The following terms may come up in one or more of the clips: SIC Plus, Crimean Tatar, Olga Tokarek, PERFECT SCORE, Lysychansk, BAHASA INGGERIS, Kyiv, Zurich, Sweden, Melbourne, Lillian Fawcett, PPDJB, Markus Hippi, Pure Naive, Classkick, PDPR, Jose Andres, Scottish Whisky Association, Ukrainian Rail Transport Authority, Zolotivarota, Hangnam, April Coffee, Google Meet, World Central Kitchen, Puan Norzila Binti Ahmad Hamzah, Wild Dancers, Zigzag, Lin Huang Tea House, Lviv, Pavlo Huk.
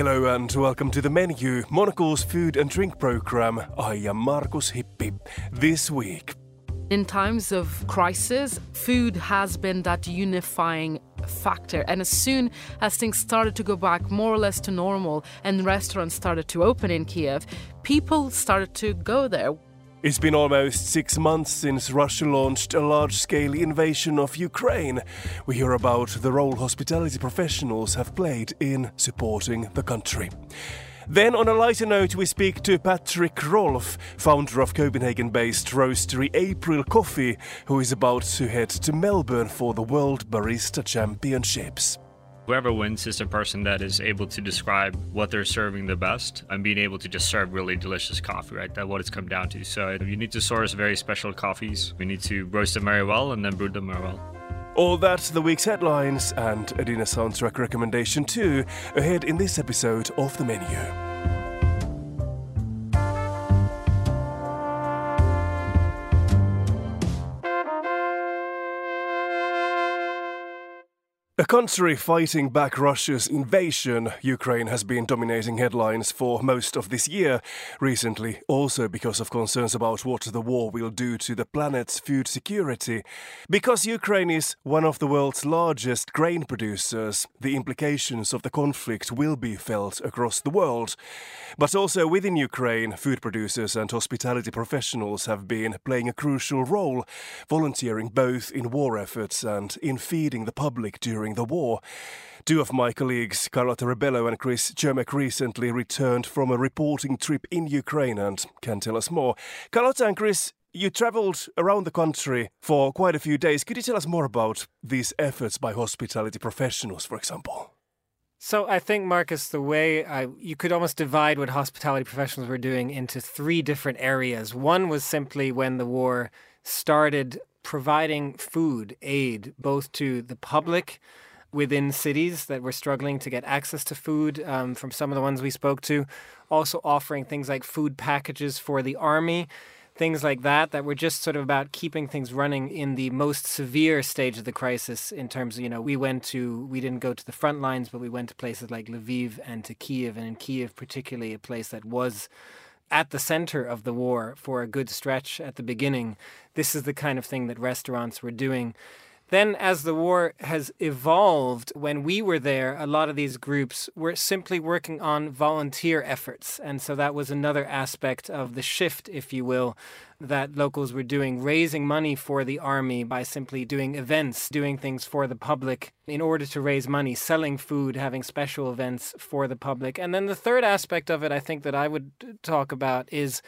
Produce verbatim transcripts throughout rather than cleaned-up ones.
Hello and welcome to The Menu, Monaco's food and drink programme. I am Markus Hippi. This week... In times of crisis, food has been that unifying factor. And as soon as things started to go back more or less to normal and restaurants started to open in Kyiv, people started to go there. It's been almost six months since Russia launched a large-scale invasion of Ukraine. We hear about the role hospitality professionals have played in supporting the country. Then, on a lighter note, we speak to Patrick Rolfe, founder of Copenhagen-based roastery April Coffee, who is about to head to Melbourne for the World Barista Championships. Whoever wins is a person that is able to describe what they're serving the best and being able to just serve really delicious coffee, right? That's what it's come down to. So you need to source very special coffees. We need to roast them very well and then brew them very well. All that, the week's headlines and a dinner soundtrack recommendation too, ahead in this episode of The Menu. A country fighting back Russia's invasion, Ukraine has been dominating headlines for most of this year, recently also because of concerns about what the war will do to the planet's food security. Because Ukraine is one of the world's largest grain producers, the implications of the conflict will be felt across the world. But also within Ukraine, food producers and hospitality professionals have been playing a crucial role, volunteering both in war efforts and in feeding the public during the war. Two of my colleagues, Carlotta Rebello and Chris Cermak, recently returned from a reporting trip in Ukraine and can tell us more. Carlotta and Chris, you travelled around the country for quite a few days. Could you tell us more about these efforts by hospitality professionals, for example? So I think, Markus, the way I, you could almost divide what hospitality professionals were doing into three different areas. One was simply when the war started, providing food aid both to the public within cities that were struggling to get access to food um, from some of the ones we spoke to, also offering things like food packages for the army, things like that, that were just sort of about keeping things running in the most severe stage of the crisis in terms of, you know, we went to, we didn't go to the front lines, but we went to places like Lviv and to Kyiv, and in Kyiv particularly a place that was at the center of the war for a good stretch at the beginning. This is the kind of thing that restaurants were doing. Then as the war has evolved, when we were there, a lot of these groups were simply working on volunteer efforts. And so that was another aspect of the shift, if you will, that locals were doing, raising money for the army by simply doing events, doing things for the public in order to raise money, selling food, having special events for the public. And then the third aspect of it I think that I would talk about is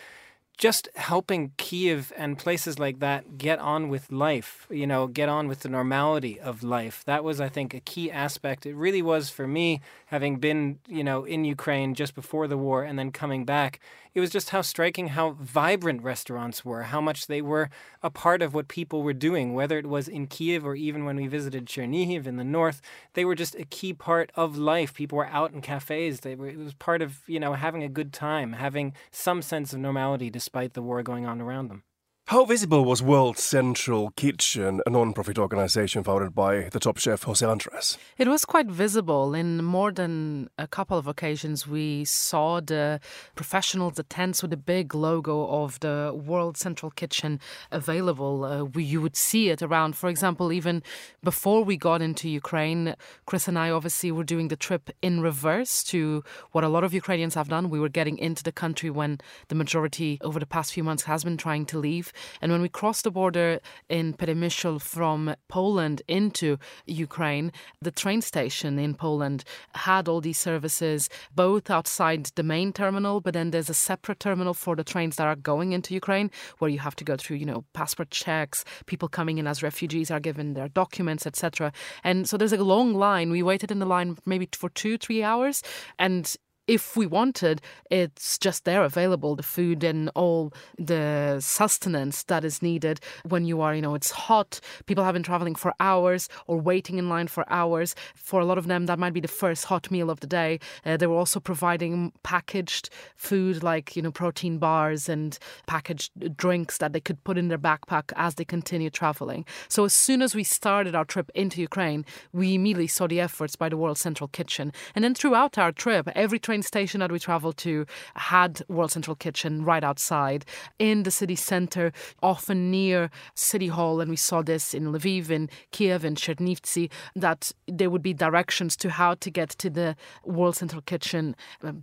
just helping Kyiv and places like that get on with life, you know, get on with the normality of life. That was, I think, a key aspect. It really was for me, having been, you know, in Ukraine just before the war and then coming back. It was just how striking how vibrant restaurants were, how much they were a part of what people were doing, whether it was in Kyiv or even when we visited Chernihiv in the north. They were just a key part of life. People were out in cafes. They were, it was part of, you know, having a good time, having some sense of normality despite the war going on around them. How visible was World Central Kitchen, a non-profit organisation founded by the top chef Jose Andres? It was quite visible. In more than a couple of occasions, we saw the professionals, the tents with the big logo of the World Central Kitchen available. Uh, we, you would see it around. For example, even before we got into Ukraine, Chris and I obviously were doing the trip in reverse to what a lot of Ukrainians have done. We were getting into the country when the majority over the past few months has been trying to leave. And when we crossed the border in Przemyśl from Poland into Ukraine, the train station in Poland had all these services, both outside the main terminal, but then there's a separate terminal for the trains that are going into Ukraine, where you have to go through, you know, passport checks, people coming in as refugees are given their documents, et cetera. And so there's a long line. We waited in the line maybe for two, three hours, and if we wanted, it's just there available, the food and all the sustenance that is needed when you are, you know, it's hot, people have been traveling for hours or waiting in line for hours. For a lot of them, that might be the first hot meal of the day. Uh, they were also providing packaged food like, you know, protein bars and packaged drinks that they could put in their backpack as they continue traveling. So as soon as we started our trip into Ukraine, we immediately saw the efforts by the World Central Kitchen. And then throughout our trip, every train station that we traveled to had World Central Kitchen right outside in the city centre, often near City Hall. And we saw this in Lviv, in Kyiv, in Chernivtsi, that there would be directions to how to get to the World Central Kitchen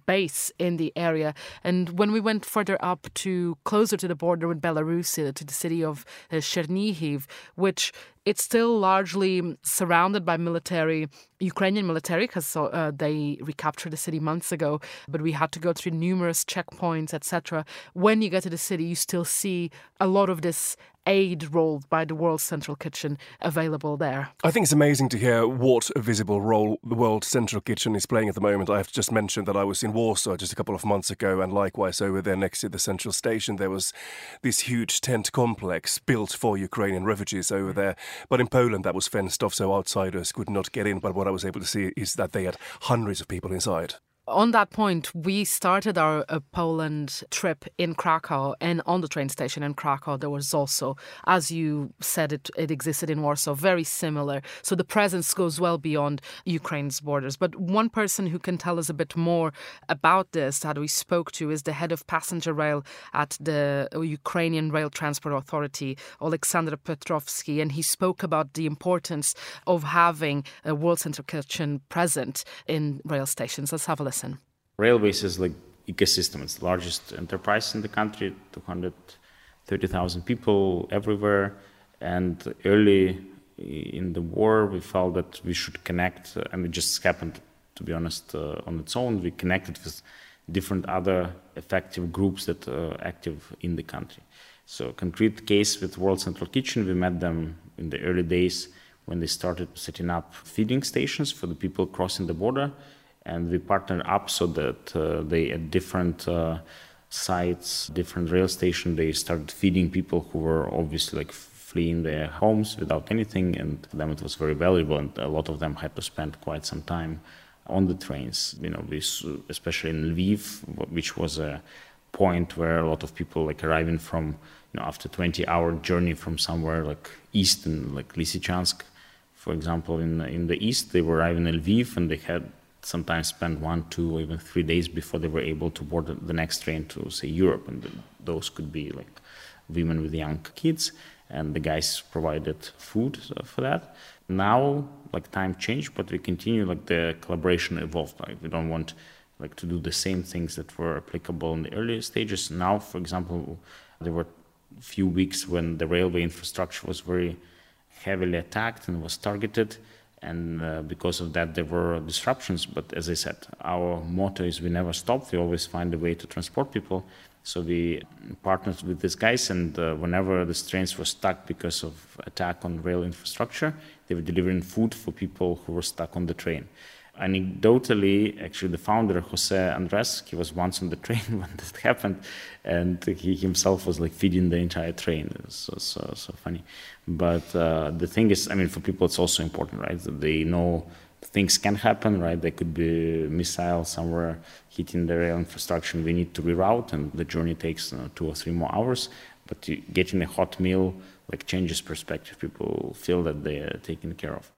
base in the area. And when we went further up to closer to the border with Belarus, to the city of Chernihiv, which it's still largely surrounded by military, Ukrainian military, because uh, they recaptured the city months ago, but we had to go through numerous checkpoints, et cetera. When you get to the city, you still see a lot of this aid rolled by the World Central Kitchen available there. I think it's amazing to hear what a visible role the World Central Kitchen is playing at the moment. I have just mentioned that I was in Warsaw just a couple of months ago, and likewise over there next to the central station there was this huge tent complex built for Ukrainian refugees over there. But in Poland that was fenced off so outsiders could not get in, but what I was able to see is that they had hundreds of people inside. On that point, we started our uh, Poland trip in Krakow, and on the train station in Krakow, there was also, as you said, it, it existed in Warsaw, very similar. So the presence goes well beyond Ukraine's borders. But one person who can tell us a bit more about this that we spoke to is the head of passenger rail at the Ukrainian Rail Transport Authority, Oleksandr Petrovsky, and he spoke about the importance of having a World Central Kitchen present in rail stations. Let's have a listen. Railways is like ecosystem. It's the largest enterprise in the country, two hundred thirty thousand people everywhere. And early in the war, we felt that we should connect, and it just happened, to be honest, uh, on its own. We connected with different other effective groups that are active in the country. So concrete case with World Central Kitchen, we met them in the early days when they started setting up feeding stations for the people crossing the border. And we partner up so that uh, they, at different uh, sites, different rail stations, they started feeding people who were obviously like fleeing their homes without anything. And for them it was very valuable. And a lot of them had to spend quite some time on the trains. You know, we, especially in Lviv, which was a point where a lot of people like arriving from, you know, after twenty hour journey from somewhere like east in like Lysychansk, for example, in in the east, they were arriving in Lviv and they had sometimes spend one, two, or even three days before they were able to board the next train to, say, Europe. And the, those could be, like, women with young kids, and the guys provided food for that. Now, like, time changed, but we continue, like, the collaboration evolved. Like, we don't want, like, to do the same things that were applicable in the earlier stages. Now, for example, there were a few weeks when the railway infrastructure was very heavily attacked and was targeted. And uh, because of that, there were disruptions. But as I said, our motto is we never stop. We always find a way to transport people. So we partnered with these guys. And uh, whenever the trains were stuck because of attack on rail infrastructure, they were delivering food for people who were stuck on the train. Anecdotally, actually, the founder, Jose Andres, he was once on the train when that happened, and he himself was like feeding the entire train. It was so, so, so funny. But uh, the thing is, I mean, for people, it's also important, right? That they know things can happen, right? There could be missiles somewhere hitting the rail infrastructure. We need to reroute, and the journey takes you know, two or three more hours. But getting a hot meal like changes perspective. People feel that they are taken care of.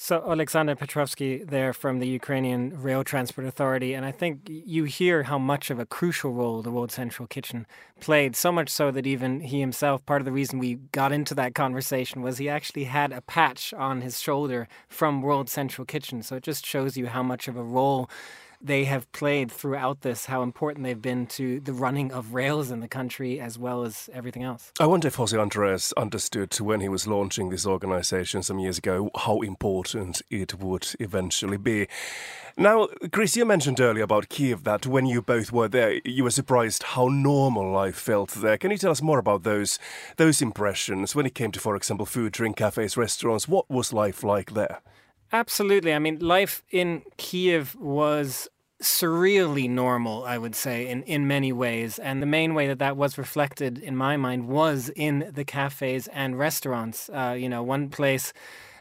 So Oleksandr Petrovsky there from the Ukrainian Rail Transport Authority, and I think you hear how much of a crucial role the World Central Kitchen played, so much so that even he himself, part of the reason we got into that conversation was he actually had a patch on his shoulder from World Central Kitchen. So it just shows you how much of a role they have played throughout this, how important they've been to the running of rails in the country as well as everything else. I wonder if Jose Andres understood when he was launching this organisation some years ago how important it would eventually be. Now, Chris, you mentioned earlier about Kyiv that when you both were there, you were surprised how normal life felt there. Can you tell us more about those those impressions when it came to, for example, food, drink, cafes, restaurants? What was life like there? Absolutely. I mean, life in Kyiv was surreally normal, I would say, in, in many ways. And the main way that that was reflected in my mind was in the cafes and restaurants. Uh, you know, one place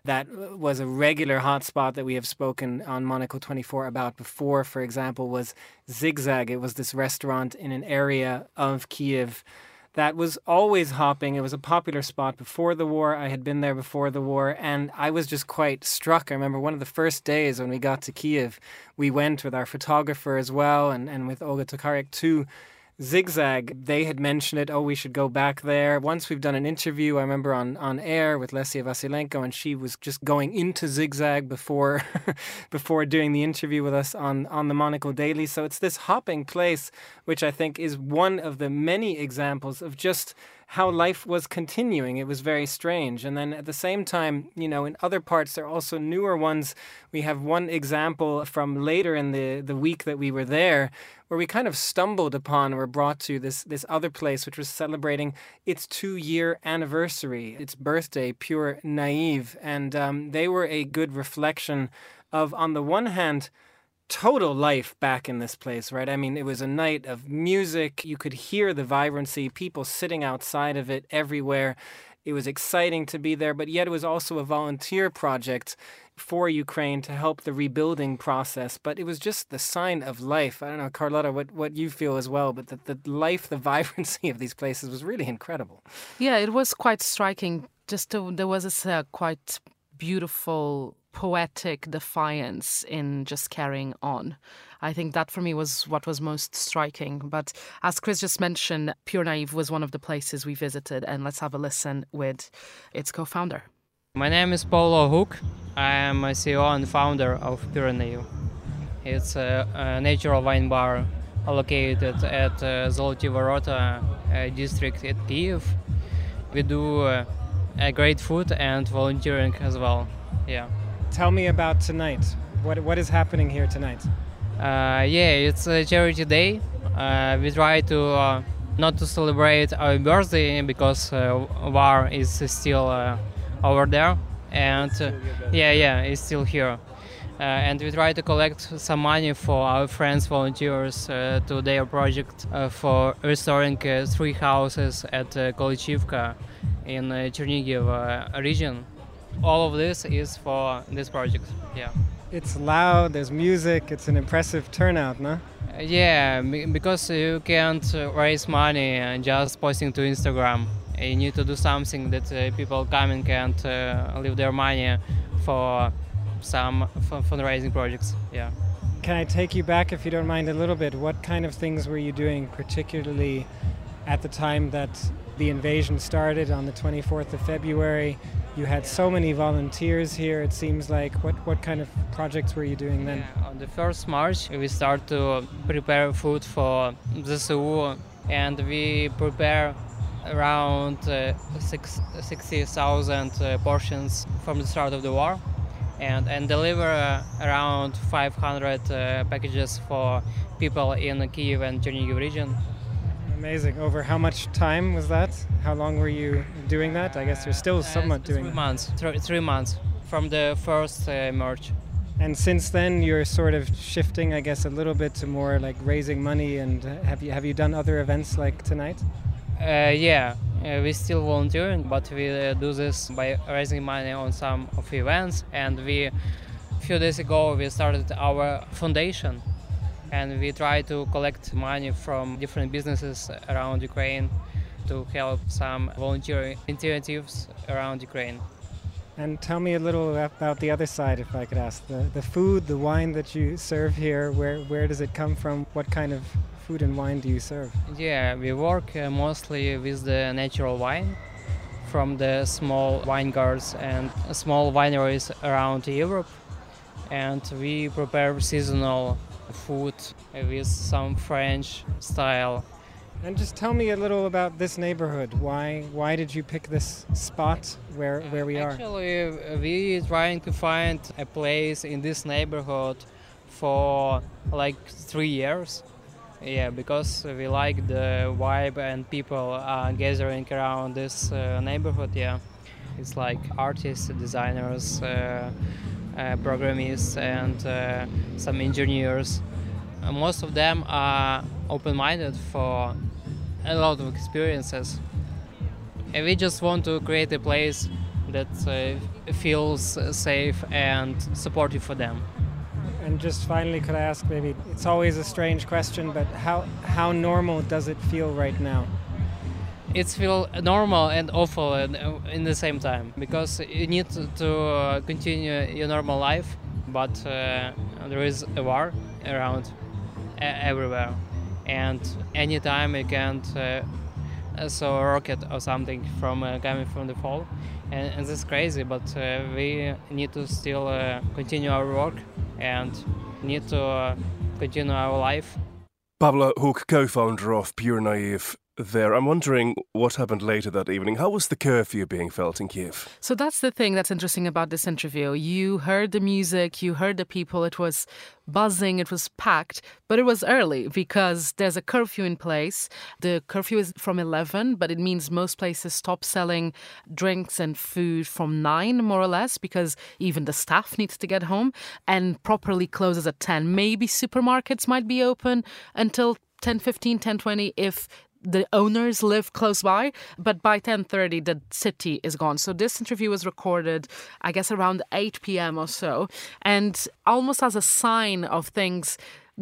that was a regular hotspot that we have spoken on Monaco twenty-four about before, for example, was Zigzag. It was this restaurant in an area of Kyiv that was always hopping. It was a popular spot before the war. I had been there before the war, and I was just quite struck. I remember one of the first days when we got to Kyiv, we went with our photographer as well, and, and with Olga Tokarek to Zigzag. They had mentioned it, oh, we should go back there. Once we've done an interview, I remember on, on air with Lesia Vasilenko, and she was just going into Zigzag before before doing the interview with us on, on the Monaco Daily. So it's this hopping place, which I think is one of the many examples of just how life was continuing. It was very strange. And then at the same time, you know, in other parts, there are also newer ones. We have one example from later in the, the week that we were there, where we kind of stumbled upon, or were brought to this, this other place, which was celebrating its two-year anniversary, its birthday, Pure Naive. And um, they were a good reflection of, on the one hand, total life back in this place, right? I mean, it was a night of music. You could hear the vibrancy, people sitting outside of it everywhere. It was exciting to be there, but yet it was also a volunteer project for Ukraine to help the rebuilding process. But it was just the sign of life. I don't know, Carlotta, what, what you feel as well, but the, the life, the vibrancy of these places was really incredible. Yeah, it was quite striking. Just to, there was this uh, quite beautiful poetic defiance in just carrying on. I think that for me was what was most striking. But as Chris just mentioned, Pure Naive was one of the places we visited, and let's have a listen with its co-founder. My name is Pavlo Huk. I am a C E O and founder of Pure Naive. It's a, a natural wine bar located at uh, Zolotivarota uh, district at Kyiv. We do uh, a great food and volunteering as well. Yeah. Tell me about tonight. What what is happening here tonight? Uh, yeah, it's a charity day. Uh, we try to uh, not to celebrate our birthday because uh, war is still uh, over there, and uh, yeah, yeah, it's still here. Uh, and we try to collect some money for our friends, volunteers, uh, to their project uh, for restoring uh, three houses at uh, Kolichivka in uh, Chernihiv uh, region. All of this is for this project, yeah. It's loud, there's music, it's an impressive turnout, no? Uh, yeah, because you can't raise money just posting to Instagram. You need to do something that uh, people coming and uh, leave their money for some f- fundraising projects, yeah. Can I take you back, if you don't mind, a little bit? What kind of things were you doing, particularly at the time that the invasion started on the twenty-fourth of February? You had so many volunteers here, it seems like. What what kind of projects were you doing then? Yeah, on the first of March, we start to prepare food for Z S U, and we prepare around uh, sixty thousand uh, portions from the start of the war, and, and deliver uh, around five hundred uh, packages for people in the Kyiv and Chernihiv region. Amazing. Over how much time was that? How long were you doing that? I guess you're still uh, somewhat three doing that. Months, th- three months from the first uh, March. And since then, you're sort of shifting, I guess, a little bit to more like raising money. And have you have you done other events like tonight? Uh, yeah, uh, we're still volunteering, but we uh, do this by raising money on some of the events. And we, a few days ago, we started our foundation. And we try to collect money from different businesses around Ukraine to help some volunteer initiatives around Ukraine. And tell me a little about the other side, if I could ask. The, the food, the wine that you serve here, where, where does it come from? What kind of food and wine do you serve? Yeah, we work mostly with the natural wine from the small vineyards and small wineries around Europe. And we prepare seasonal food with some French style. And just tell me a little about this neighborhood. Why why did you pick this spot where where we are? Actually, we're trying to find a place in this neighborhood for like three years. Yeah, because we like the vibe and people are gathering around this uh, neighborhood. Yeah, it's like artists, designers, uh, Uh, programmers and uh, some engineers, most of them are open-minded for a lot of experiences. And we just want to create a place that uh, feels safe and supportive for them. And just finally, could I ask, maybe it's always a strange question, but how how normal does it feel right now? It's feel normal and awful in the same time, because you need to continue your normal life, but uh, there is a war around everywhere, and anytime you can't uh, saw a rocket or something from uh, coming from the fall, and, and this is crazy. But uh, we need to still uh, continue our work and need to uh, continue our life. Pavlo Huk, co-founder of Pure Naive there. I'm wondering what happened later that evening. How was the curfew being felt in Kyiv? So that's the thing that's interesting about this interview. You heard the music, you heard the people, it was buzzing, it was packed, but it was early because there's a curfew in place. The curfew is from eleven, but it means most places stop selling drinks and food from nine, more or less, because even the staff needs to get home, and properly closes at ten. Maybe supermarkets might be open until ten fifteen, ten twenty if the owners live close by, but by ten thirty, the city is gone. So this interview was recorded, I guess, around eight p.m. or so. And almost as a sign of things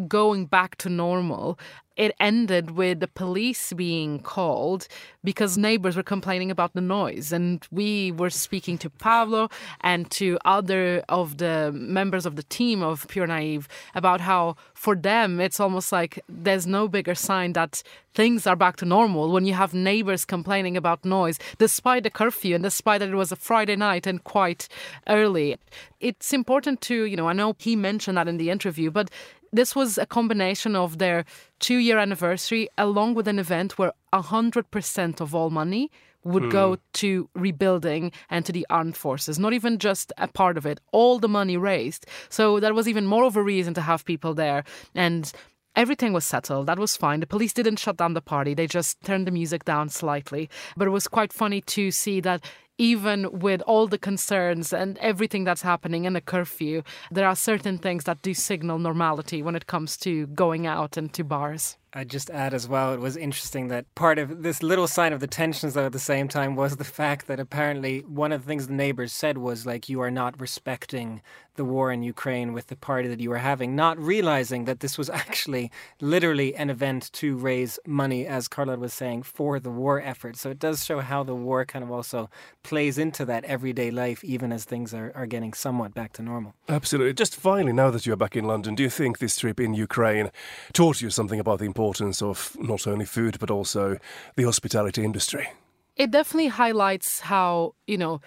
going back to normal, it ended with the police being called because neighbors were complaining about the noise. And we were speaking to Pavlo and to other of the members of the team of Pure Naive about how, for them, it's almost like there's no bigger sign that things are back to normal when you have neighbors complaining about noise, despite the curfew and despite that it was a Friday night and quite early. It's important to, you know, I know he mentioned that in the interview, but this was a combination of their two-year anniversary along with an event where one hundred percent of all money would mm. go to rebuilding and to the armed forces, not even just a part of it, all the money raised. So that was even more of a reason to have people there. And everything was settled. That was fine. The police didn't shut down the party. They just turned the music down slightly. But it was quite funny to see that even with all the concerns and everything that's happening and the curfew, there are certain things that do signal normality when it comes to going out and to bars. I'd just add as well, it was interesting that part of this little sign of the tensions, though, at the same time was the fact that apparently one of the things the neighbors said was, like, you are not respecting the war in Ukraine with the party that you were having, not realizing that this was actually literally an event to raise money, as Carlotta was saying, for the war effort. So it does show how the war kind of also plays into that everyday life, even as things are, are getting somewhat back to normal. Absolutely. Just finally, now that you're back in London, do you think this trip in Ukraine taught you something about the importance of not only food, but also the hospitality industry? It definitely highlights how, you know,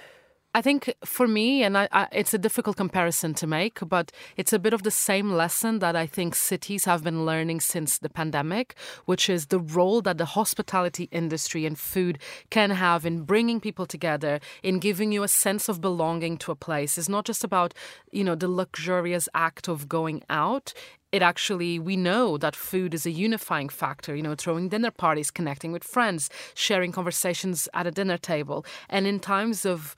I think for me, and I, I, it's a difficult comparison to make, but it's a bit of the same lesson that I think cities have been learning since the pandemic, which is the role that the hospitality industry and food can have in bringing people together, in giving you a sense of belonging to a place. It's not just about, you know, the luxurious act of going out. It actually, we know that food is a unifying factor, you know, throwing dinner parties, connecting with friends, sharing conversations at a dinner table. And in times of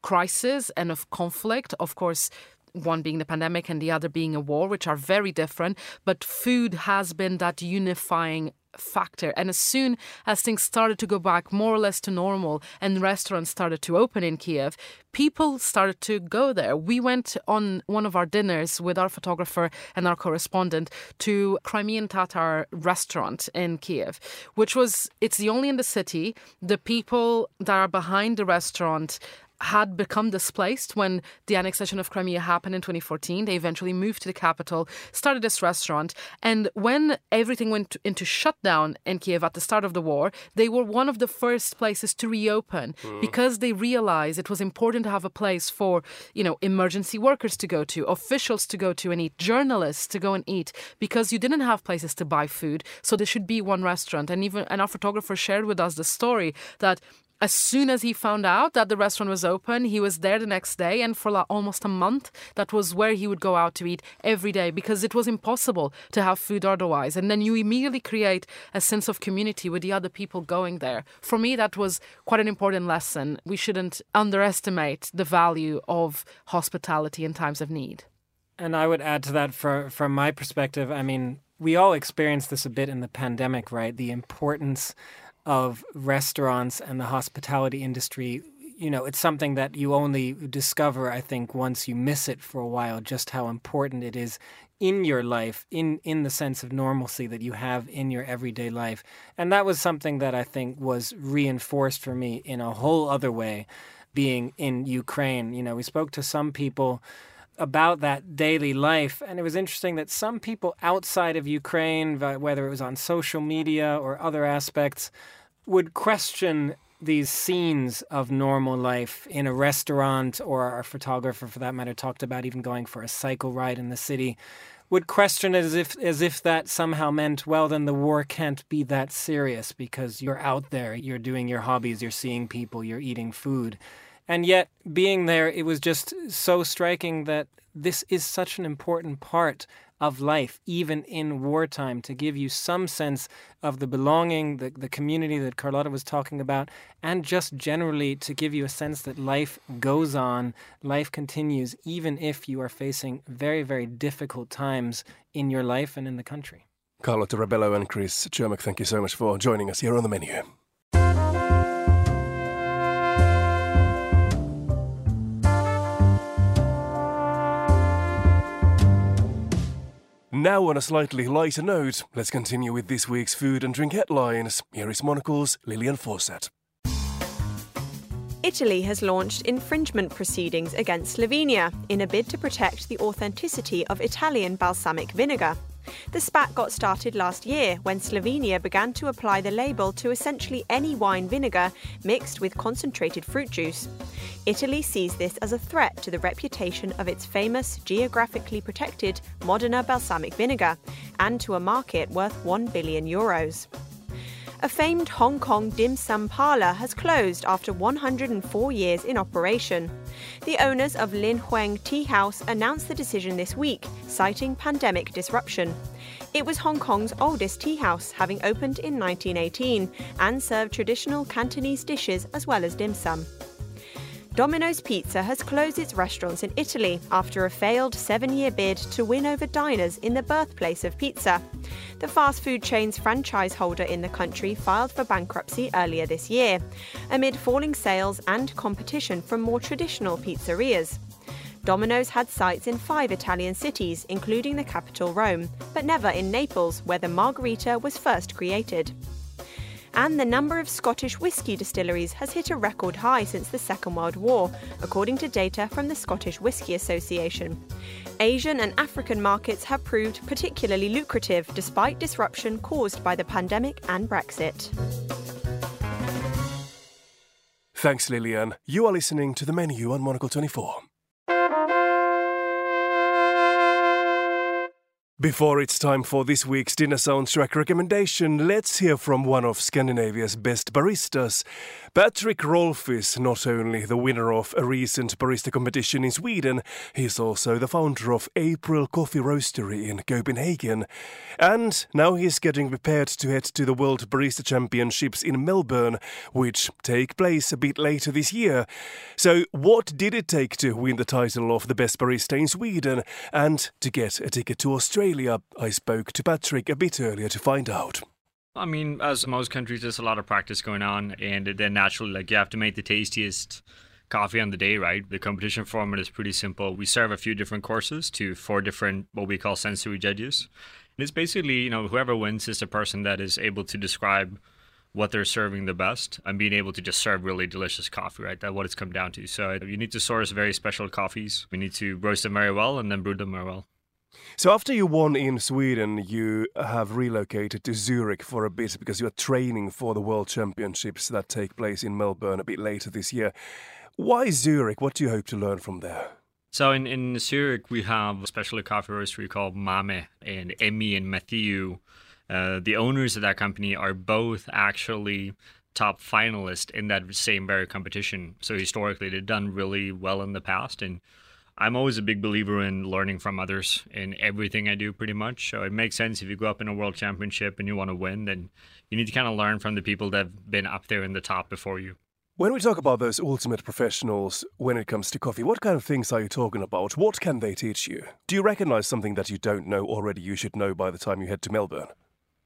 crisis and of conflict, of course, one being the pandemic and the other being a war, which are very different, but food has been that unifying factor. And as soon as things started to go back more or less to normal and restaurants started to open in Kyiv, people started to go there. We went on one of our dinners with our photographer and our correspondent to Crimean Tatar restaurant in Kyiv, which was, it's the only in the city. The people that are behind the restaurant had become displaced when the annexation of Crimea happened in twenty fourteen. They eventually moved to the capital, started this restaurant, and when everything went into shutdown in Kyiv at the start of the war, they were one of the first places to reopen mm. because they realized it was important to have a place for, you know, emergency workers to go to, officials to go to and eat, journalists to go and eat, because you didn't have places to buy food, so there should be one restaurant. And even and our photographer shared with us the story that as soon as he found out that the restaurant was open, he was there the next day, and for like almost a month, that was where he would go out to eat every day, because it was impossible to have food otherwise. And then you immediately create a sense of community with the other people going there. For me, that was quite an important lesson. We shouldn't underestimate the value of hospitality in times of need. And I would add to that, for, from my perspective, I mean, we all experienced this a bit in the pandemic, right? The importance of restaurants and the hospitality industry. You know, it's something that you only discover, I think, once you miss it for a while, just how important it is in your life, in, in the sense of normalcy that you have in your everyday life. And that was something that I think was reinforced for me in a whole other way, being in Ukraine. You know, we spoke to some people about that daily life, and it was interesting that some people outside of Ukraine, whether it was on social media or other aspects, would question these scenes of normal life in a restaurant, or our photographer for that matter talked about even going for a cycle ride in the city, would question as if as if that somehow meant, well, then the war can't be that serious because you're out there, you're doing your hobbies, you're seeing people, you're eating food. And yet, being there, it was just so striking that this is such an important part of life, even in wartime, to give you some sense of the belonging, the, the community that Carlotta was talking about, and just generally to give you a sense that life goes on, life continues, even if you are facing very, very difficult times in your life and in the country. Carlotta Rebello and Chris Cermak, thank you so much for joining us here on The Menu. Now on a slightly lighter note, let's continue with this week's food and drink headlines. Here is Monocle's Lillian Fawcett. Italy has launched infringement proceedings against Slovenia in a bid to protect the authenticity of Italian balsamic vinegar. The spat got started last year when Slovenia began to apply the label to essentially any wine vinegar mixed with concentrated fruit juice. Italy sees this as a threat to the reputation of its famous, geographically protected Modena balsamic vinegar, and to a market worth one billion euros. A famed Hong Kong dim sum parlour has closed after one hundred four years in operation. The owners of Lin Huang Tea House announced the decision this week, citing pandemic disruption. It was Hong Kong's oldest tea house, having opened in nineteen eighteen, and served traditional Cantonese dishes as well as dim sum. Domino's Pizza has closed its restaurants in Italy after a failed seven-year bid to win over diners in the birthplace of pizza. The fast food chain's franchise holder in the country filed for bankruptcy earlier this year, amid falling sales and competition from more traditional pizzerias. Domino's had sites in five Italian cities, including the capital Rome, but never in Naples, where the margherita was first created. And the number of Scottish whisky distilleries has hit a record high since the Second World War, according to data from the Scottish Whisky Association. Asian and African markets have proved particularly lucrative despite disruption caused by the pandemic and Brexit. Thanks, Lillian. You are listening to The Menu on Monocle twenty-four. Before it's time for this week's Dinner Soundtrack recommendation, let's hear from one of Scandinavia's best baristas. Patrick Rolfe is not only the winner of a recent barista competition in Sweden, he's also the founder of April Coffee Roastery in Copenhagen. And now he's getting prepared to head to the World Barista Championships in Melbourne, which take place a bit later this year. So what did it take to win the title of the best barista in Sweden and to get a ticket to Australia? I spoke to Patrick a bit earlier to find out. I mean, as most countries, there's a lot of practice going on, and then naturally, like, you have to make the tastiest coffee on the day, right? The competition format is pretty simple. We serve a few different courses to four different, what we call sensory judges. And it's basically, you know, whoever wins is the person that is able to describe what they're serving the best and being able to just serve really delicious coffee, right? That's what it's come down to. So you need to source very special coffees. We need to roast them very well and then brew them very well. So after you won in Sweden, you have relocated to Zurich for a bit because you are training for the World Championships that take place in Melbourne a bit later this year. Why Zurich? What do you hope to learn from there? So in, in Zurich, we have a specialty coffee roastery called Mame, and Emmy and Matthew, uh, the owners of that company, are both actually top finalists in that same very competition. So historically, they've done really well in the past, and I'm always a big believer in learning from others in everything I do, pretty much. So it makes sense if you go up in a world championship and you want to win, then you need to kind of learn from the people that have been up there in the top before you. When we talk about those ultimate professionals when it comes to coffee, what kind of things are you talking about? What can they teach you? Do you recognize something that you don't know already you should know by the time you head to Melbourne?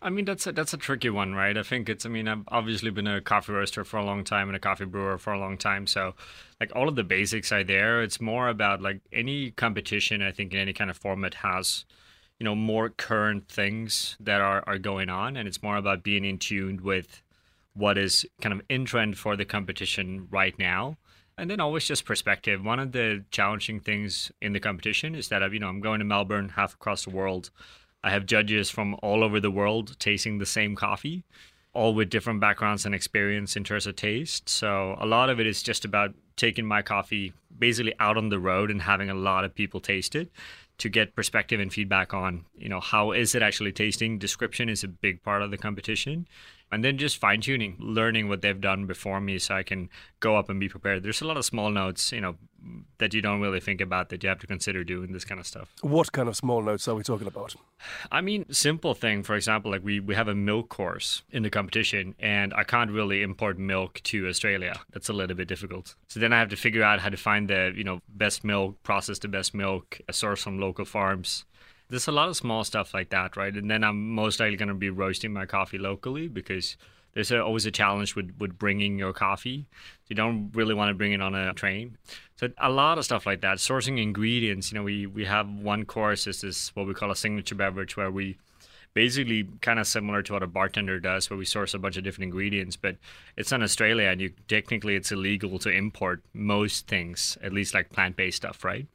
I mean, that's a, that's a tricky one, right? I think it's, I mean, I've obviously been a coffee roaster for a long time and a coffee brewer for a long time. So, like, all of the basics are there. It's more about, like, any competition, I think, in any kind of format has, you know, more current things that are, are going on. And it's more about being in tune with what is kind of in trend for the competition right now. And then always just perspective. One of the challenging things in the competition is that, you know, I'm going to Melbourne, half across the world. I have judges from all over the world tasting the same coffee, all with different backgrounds and experience in terms of taste. So a lot of it is just about taking my coffee basically out on the road and having a lot of people taste it to get perspective and feedback on, you know, how is it actually tasting? Description is a big part of the competition. And then just fine tuning, learning what they've done before me so I can go up and be prepared. There's a lot of small notes, you know, that you don't really think about that you have to consider doing this kind of stuff. What kind of small notes are we talking about? I mean, simple thing. For example, like we, we have a milk course in the competition and I can't really import milk to Australia. That's a little bit difficult. So then I have to figure out how to find the, you know, best milk, process the best milk, source from local farms. There's a lot of small stuff like that, right? And then I'm most likely going to be roasting my coffee locally because there's a, always a challenge with, with bringing your coffee. You don't really want to bring it on a train. So a lot of stuff like that. Sourcing ingredients. You know, we, we have one course, is this what we call a signature beverage where we basically kind of similar to what a bartender does, where we source a bunch of different ingredients, but it's in Australia and you technically it's illegal to import most things, at least like plant-based stuff, right?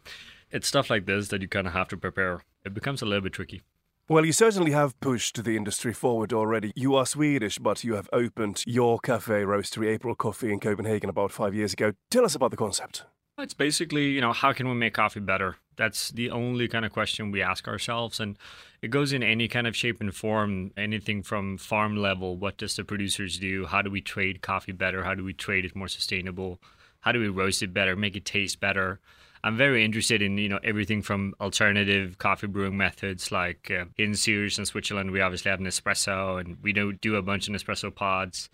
It's stuff like this that you kind of have to prepare. It becomes a little bit tricky. Well, you certainly have pushed the industry forward already. You are Swedish, but you have opened your cafe roastery, April Coffee, in Copenhagen about five years ago. Tell us about the concept. It's basically, you know, how can we make coffee better? That's the only kind of question we ask ourselves. And it goes in any kind of shape and form, anything from farm level. What does the producers do? How do we trade coffee better? How do we trade it more sustainable? How do we roast it better, make it taste better? I'm very interested in, you know, everything from alternative coffee brewing methods like uh, in Zurich in Switzerland, we obviously have Nespresso and we do, do a bunch of Nespresso pods.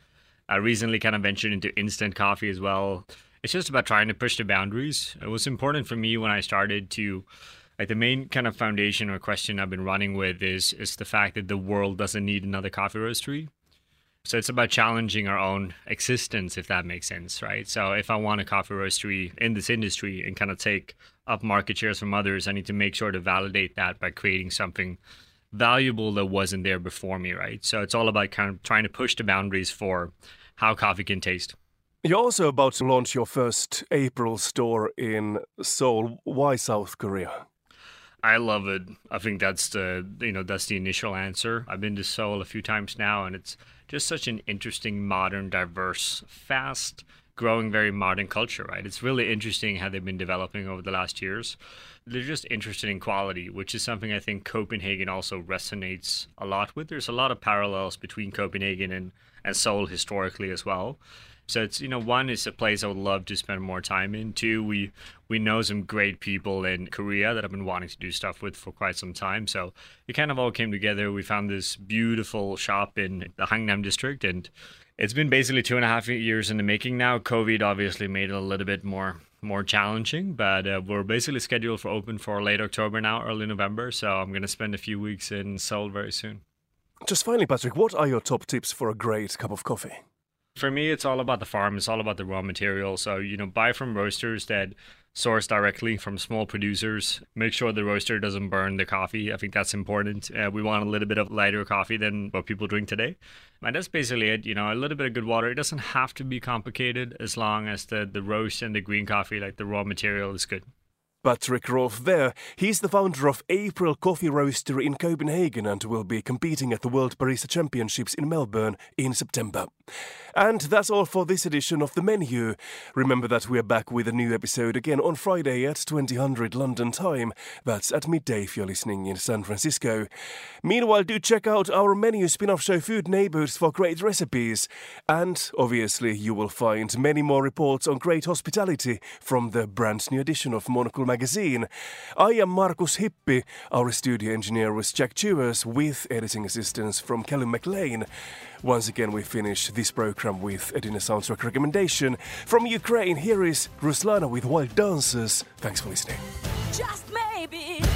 I recently kind of ventured into instant coffee as well. It's just about trying to push the boundaries. It was important for me when I started to, like the main kind of foundation or question I've been running with is, is the fact that the world doesn't need another coffee roastery. So it's about challenging our own existence, if that makes sense, right? So if I want a coffee roastery in this industry and kind of take up market shares from others, I need to make sure to validate that by creating something valuable that wasn't there before me, right? So it's all about kind of trying to push the boundaries for how coffee can taste. You're also about to launch your first April store in Seoul. Why South Korea? I love it. I think that's the, you know, that's the initial answer. I've been to Seoul a few times now, and it's just such an interesting, modern, diverse, fast growing, very modern culture, right? It's really interesting how they've been developing over the last years. They're just interested in quality, which is something I think Copenhagen also resonates a lot with. There's a lot of parallels between Copenhagen and, and Seoul historically as well. So it's, you know, one is a place I would love to spend more time in. Two, we we know some great people in Korea that I've been wanting to do stuff with for quite some time. So it kind of all came together. We found this beautiful shop in the Hangnam district, and it's been basically two and a half years in the making now. COVID obviously made it a little bit more more challenging, but uh, we're basically scheduled for open for late October now, early November. So I'm going to spend a few weeks in Seoul very soon. Just finally, Patrick, what are your top tips for a great cup of coffee? For me, it's all about the farm. It's all about the raw material. So, you know, buy from roasters that source directly from small producers. Make sure the roaster doesn't burn the coffee. I think that's important. Uh, we want a little bit of lighter coffee than what people drink today. And that's basically it. You know, a little bit of good water. It doesn't have to be complicated as long as the, the roast and the green coffee, like the raw material, is good. Patrick Rolfe there. He's the founder of April Coffee Roastery in Copenhagen and will be competing at the World Barista Championships in Melbourne in September. And that's all for this edition of The Menu. Remember that we're back with a new episode again on Friday at twenty hundred London time. That's at midday if you're listening in San Francisco. Meanwhile, do check out our Menu spin-off show Food Neighbours for great recipes. And obviously you will find many more reports on great hospitality from the brand new edition of Monocle magazine. I am Markus Hippi. Our studio engineer was Jack Chivers with editing assistance from Callum McLean. Once again, we finish this program with a dinner soundtrack recommendation. From Ukraine, here is Ruslana with Wild Dancers. Thanks for listening. Just maybe.